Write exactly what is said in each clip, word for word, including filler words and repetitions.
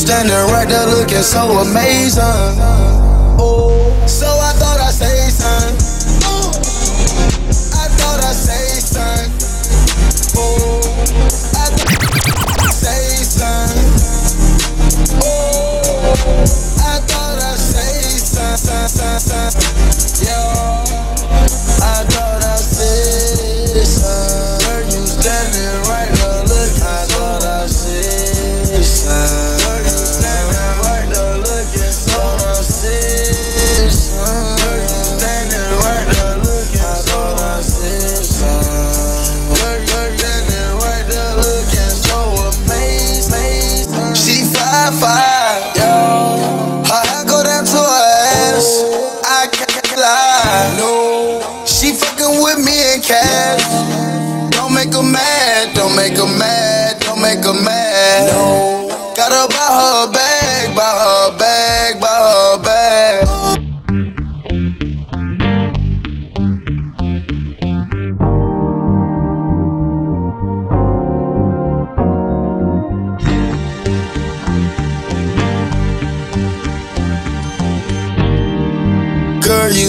standing right there looking so amazing. Oh, so I thought I say something. Oh, I thought I say something. Oh, I thought I say something. Oh, I thought I say something. Yo, I thought I say something. Where you standing right there looking? I thought I say.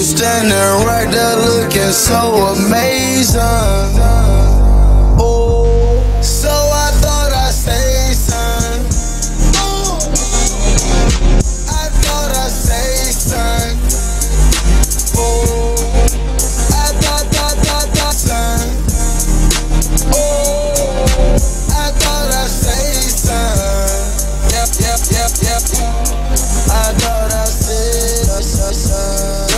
Standing right there looking so amazing. Oh, so I thought I say something. Oh, I thought I say something. Oh, I thought, thought, thought, thought something. Oh, I thought I say something. Yep, yep, yep, yep. I thought I said something.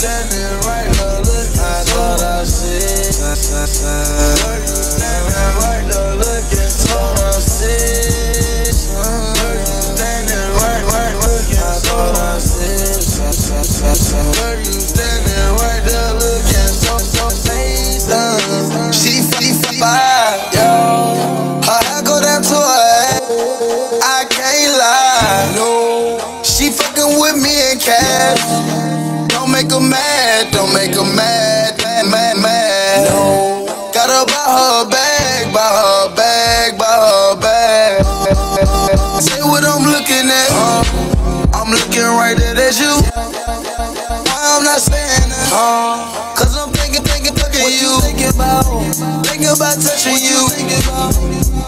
Standing right now, look, I thought I said something. Standing right now, look, it's all I said. Standing right, right, look, I thought I said something. Standing right now, look, it's all I said. She fly, yo. Her hair go down to her head. I can't lie, no. She fucking with me in cash. Don't make her mad, don't make her mad, mad, mad, mad. No. Gotta buy her bag, buy her bag, buy her bag. Say what I'm looking at. Uh, I'm looking right at, at you. I'm not saying that. Uh, Cause I'm thinking, thinking, thinking what you. Thinking about, thinking about touching you.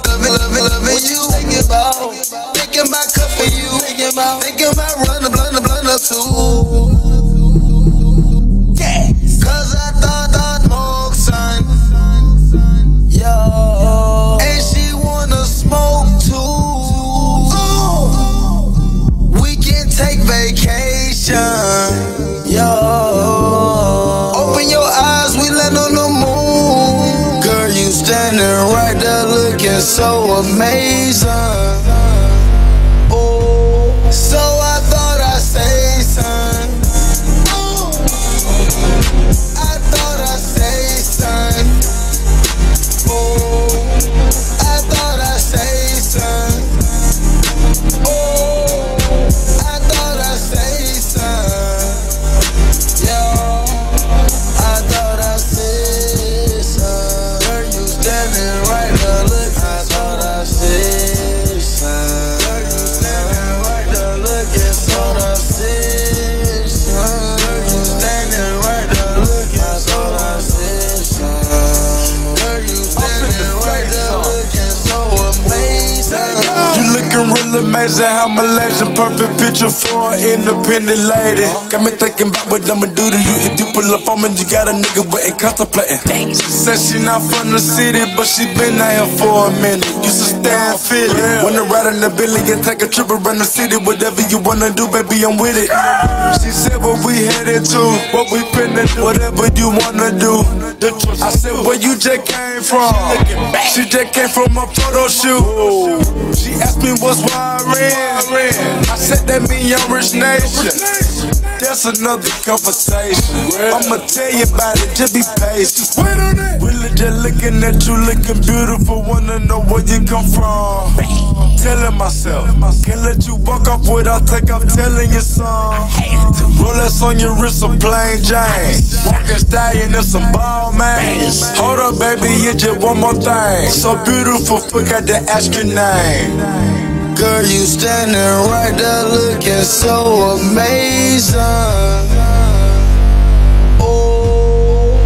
Loving, loving, loving you. Thinking about, thinking about cuffing you. Thinking about, thinking about running, blunting, blunting too. So amazing. Oh, so I thought I say something. Oh, I thought I say something. Oh, I thought I say something. Oh, I thought I say something. Yo, I thought I said something. Where you standing right now? Look. Amazing how my life's a perfect picture for an independent lady. Got me thinking about what I'ma do to you if you pull up on me. You got a nigga waiting, contemplating. She said she not from the city, but she been out here for a minute. Used to stay in Philly, wanna ride in the Billy and take a trip around the city. Whatever you wanna do, baby, I'm with it. She said what we headed to, what we finna do, whatever you wanna do. I said where you just came from. She just came from a photo shoot. She asked me what's wrong. I said that mean I'm rich nation. That's another conversation. I'ma tell you about it, just be patient. Really just looking at you, looking beautiful. Wanna know where you come from. Telling myself, can't let you walk off without take off telling your song. Rolex on your wrist, some plain James. Walking stallion and some ball man. Hold up, baby, it's just one more thing. So beautiful, forgot to ask your name. Girl, you standing right there looking so amazing. Oh,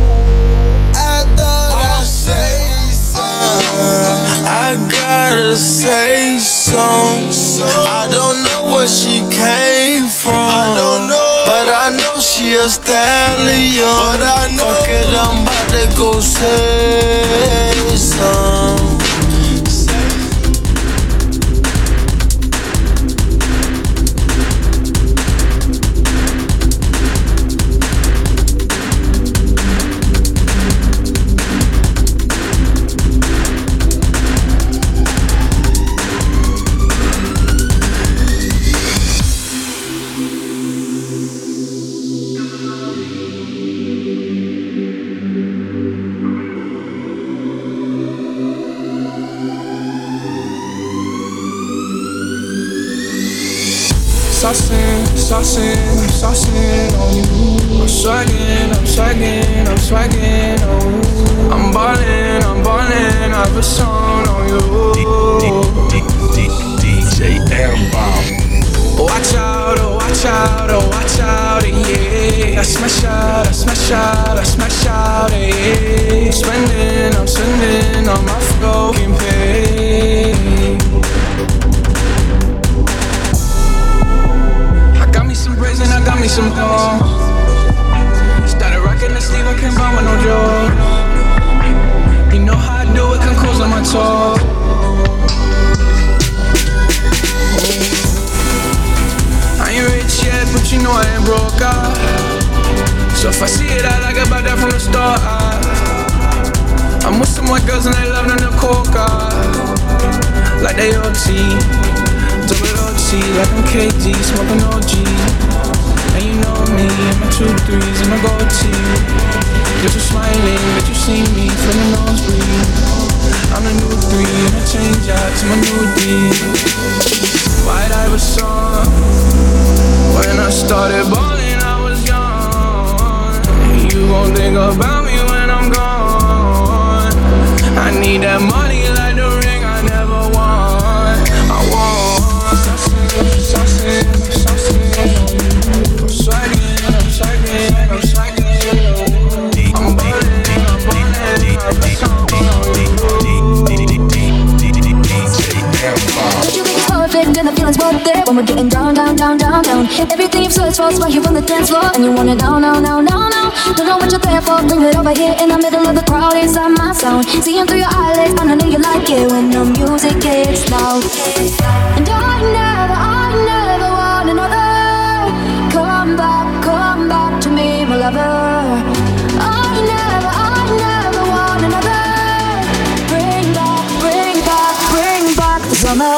I thought I'd say something. I gotta say something. I don't know where she came from. I don't know. But I know she a stallion. But I know. Fuck it, I'm about to go say some. I'm saucing on you. I'm swaggin', I'm swaggin', I'm swaggin' on you. I'm ballin', I'm ballin', I put song on you. D J M Bomb. Watch out, oh watch out, oh watch out, yeah. I smash out, I smash out, I smash out, yeah. Spendin', I'm spendin' on my fucking pay. And I got me some gold. Started rocking the sleeve, I can't buy with no joke. You know how I do it, come close on my toe. I ain't rich yet, but you know I ain't broke out. So if I see it, I like it, buy that from the store. I, I'm with some white girls and they love them to coca. Like they O T. Double O T, like I'm K D, smoking O G. And you know me, and my two threes, and my gold teeth. You're too smiling, but you see me, from the nosebleed. I'm the new three, and I change out to my new D. Why'd I was song? When I started balling, I was gone. You gon' think about me when I'm gone. I need that money like the ring I never want. I want. I'm saucing, I'm saucing, I'm swagging, I'm swagging, I'm swagging. I'm burning, I'm burning, I'm burning. But you make us perfect and the feeling's both there. When we're getting down, down, down, down, down. Everything you've searched for is right here on the dance floor. And you want it down, down, down, down, down. Don't know what you're there for, bring it over here. In the middle of the crowd, inside my sound. Seeing through your eyelids, and I know you like it. When the music gets loud. And I never, I never want another. Come back, come back to me, my lover. I never, I never want another. Bring back, bring back, bring back the summer.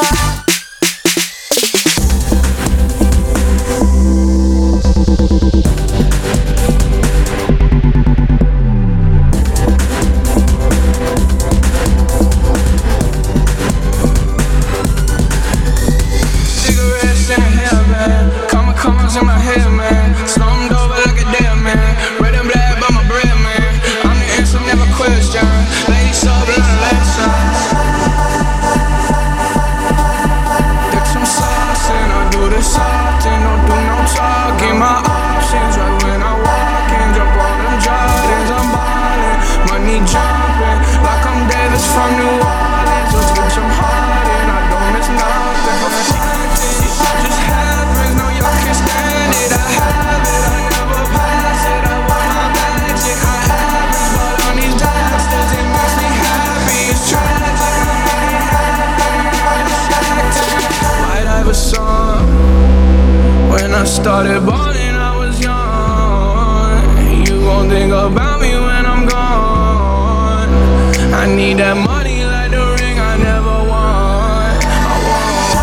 Started balling, I was young. You gon' think about me when I'm gone. I need that money like the ring I never want. I want.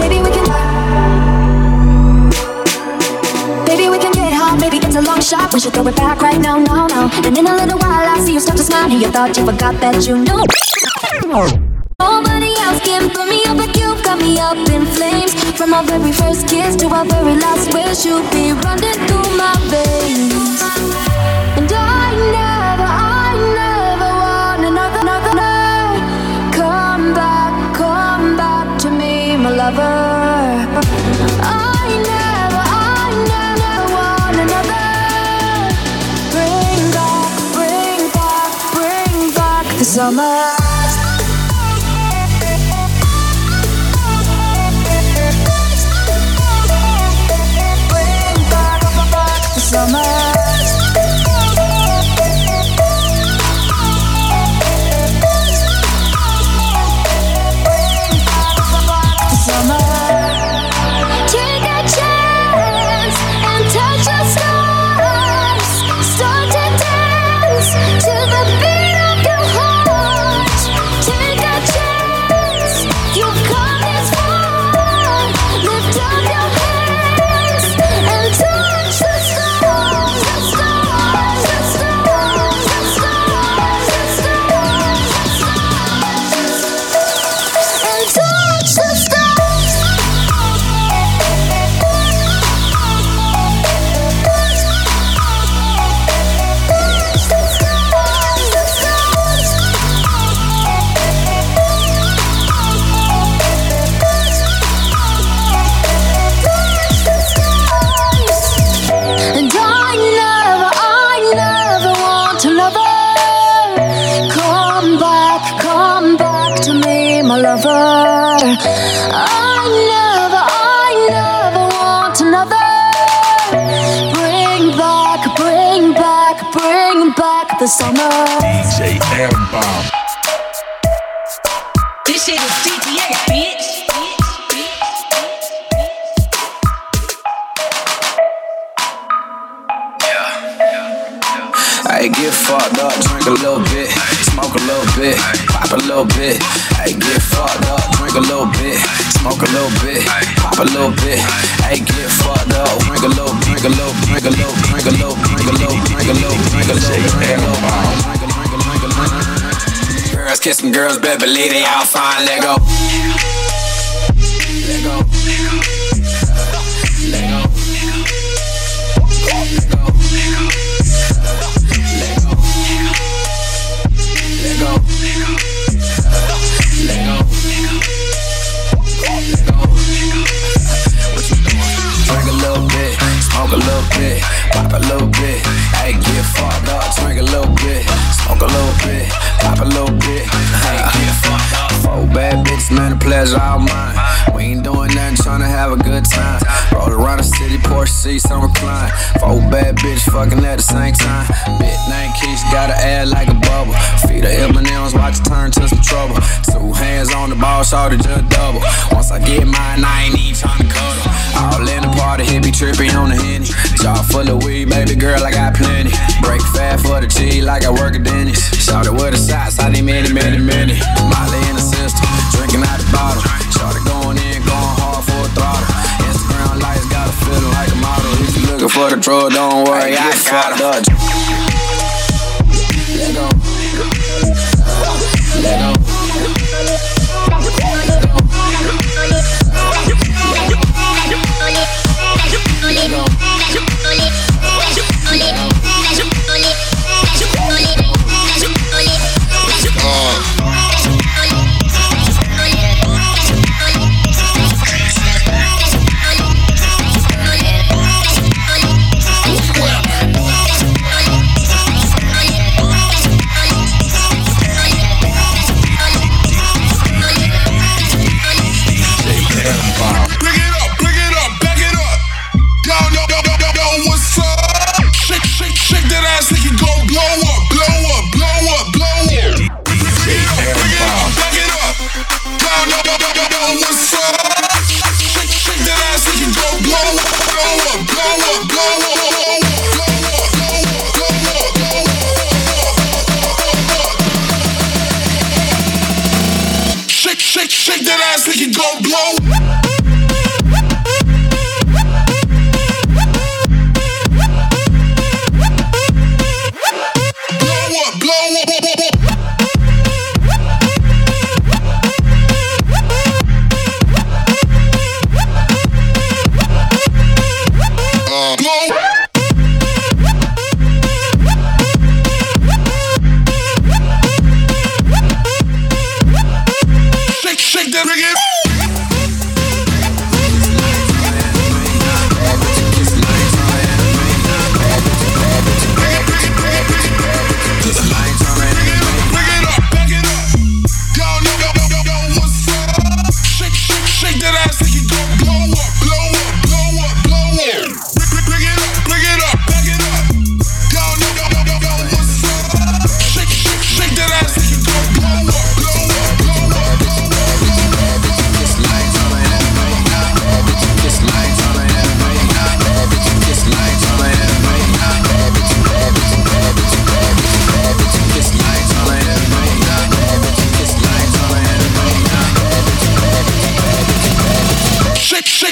Baby, we can. Baby, we can get hot. Baby, it's a long shot. We should throw it back right now, now, now. And in a little while I see you start to smile. And you thought you forgot that you knew. Nobody else can put me up like you. Got me up in flames. From our very first kiss to our very last wish, you'll be running through my veins. And I never, I never want another, another, another. Come back, come back to me, my lover. I never, I never want another. Bring back, bring back, bring back the summer. Summer. Summer. D J M Bomb. This shit is D T A, bitch. I get fucked up, drink a little bit, smoke a little bit, pop a little bit. I get fucked up, drink a little bit, smoke a little bit, pop a little bit. I get fucked up, drink a little, drink a little, drink a little, drink a little, drink a little, drink a little, drink a little. Girls kissing girls, better believe they all fine. Let go, let go, let go, let go, let go. Smoke a little bit, pop a little bit. Hey, get fucked up, drink a little bit, smoke a little bit, pop a little bit. Hey, get fucked up. Four bad bitches, man, the pleasure all mine. We ain't doing nothing, tryna have a good time. Roll around the city, Porsche seats on recline. Four bad bitches fucking at the same time. Big name Keisha, got her ass like a bubble. Feed her M and M's, watch her turn to some trouble. Two hands on the ball, shorty just double. Once I get mine, I ain't even tryna cuddle. All in the party, hippie trippy on the Henny. Jaw full of weed, baby girl, I got plenty. Break fast for the G like I work at Denny's. Shout it with the shots, I need many, many, many. Molly in the system, drinking out the bottle. Shout it going in, going hard for a throttle. Instagram lights got a feeling like a model. If you looking for the drug, don't worry, I, I got it. Let go. Let go.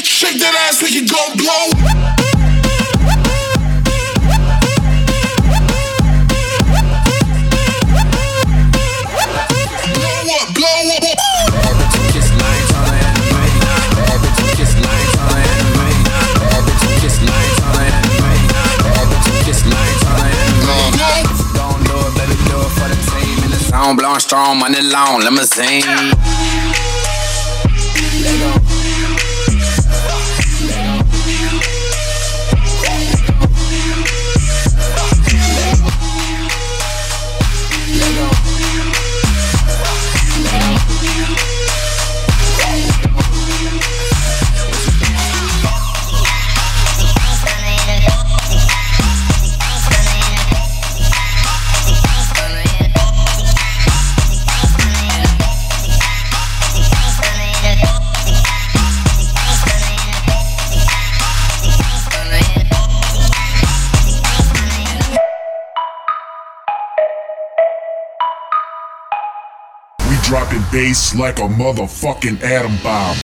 Shake that ass like you gon' blow. Blowing strong, money long, limousine. Let go. Dropping bass like a motherfucking atom bomb.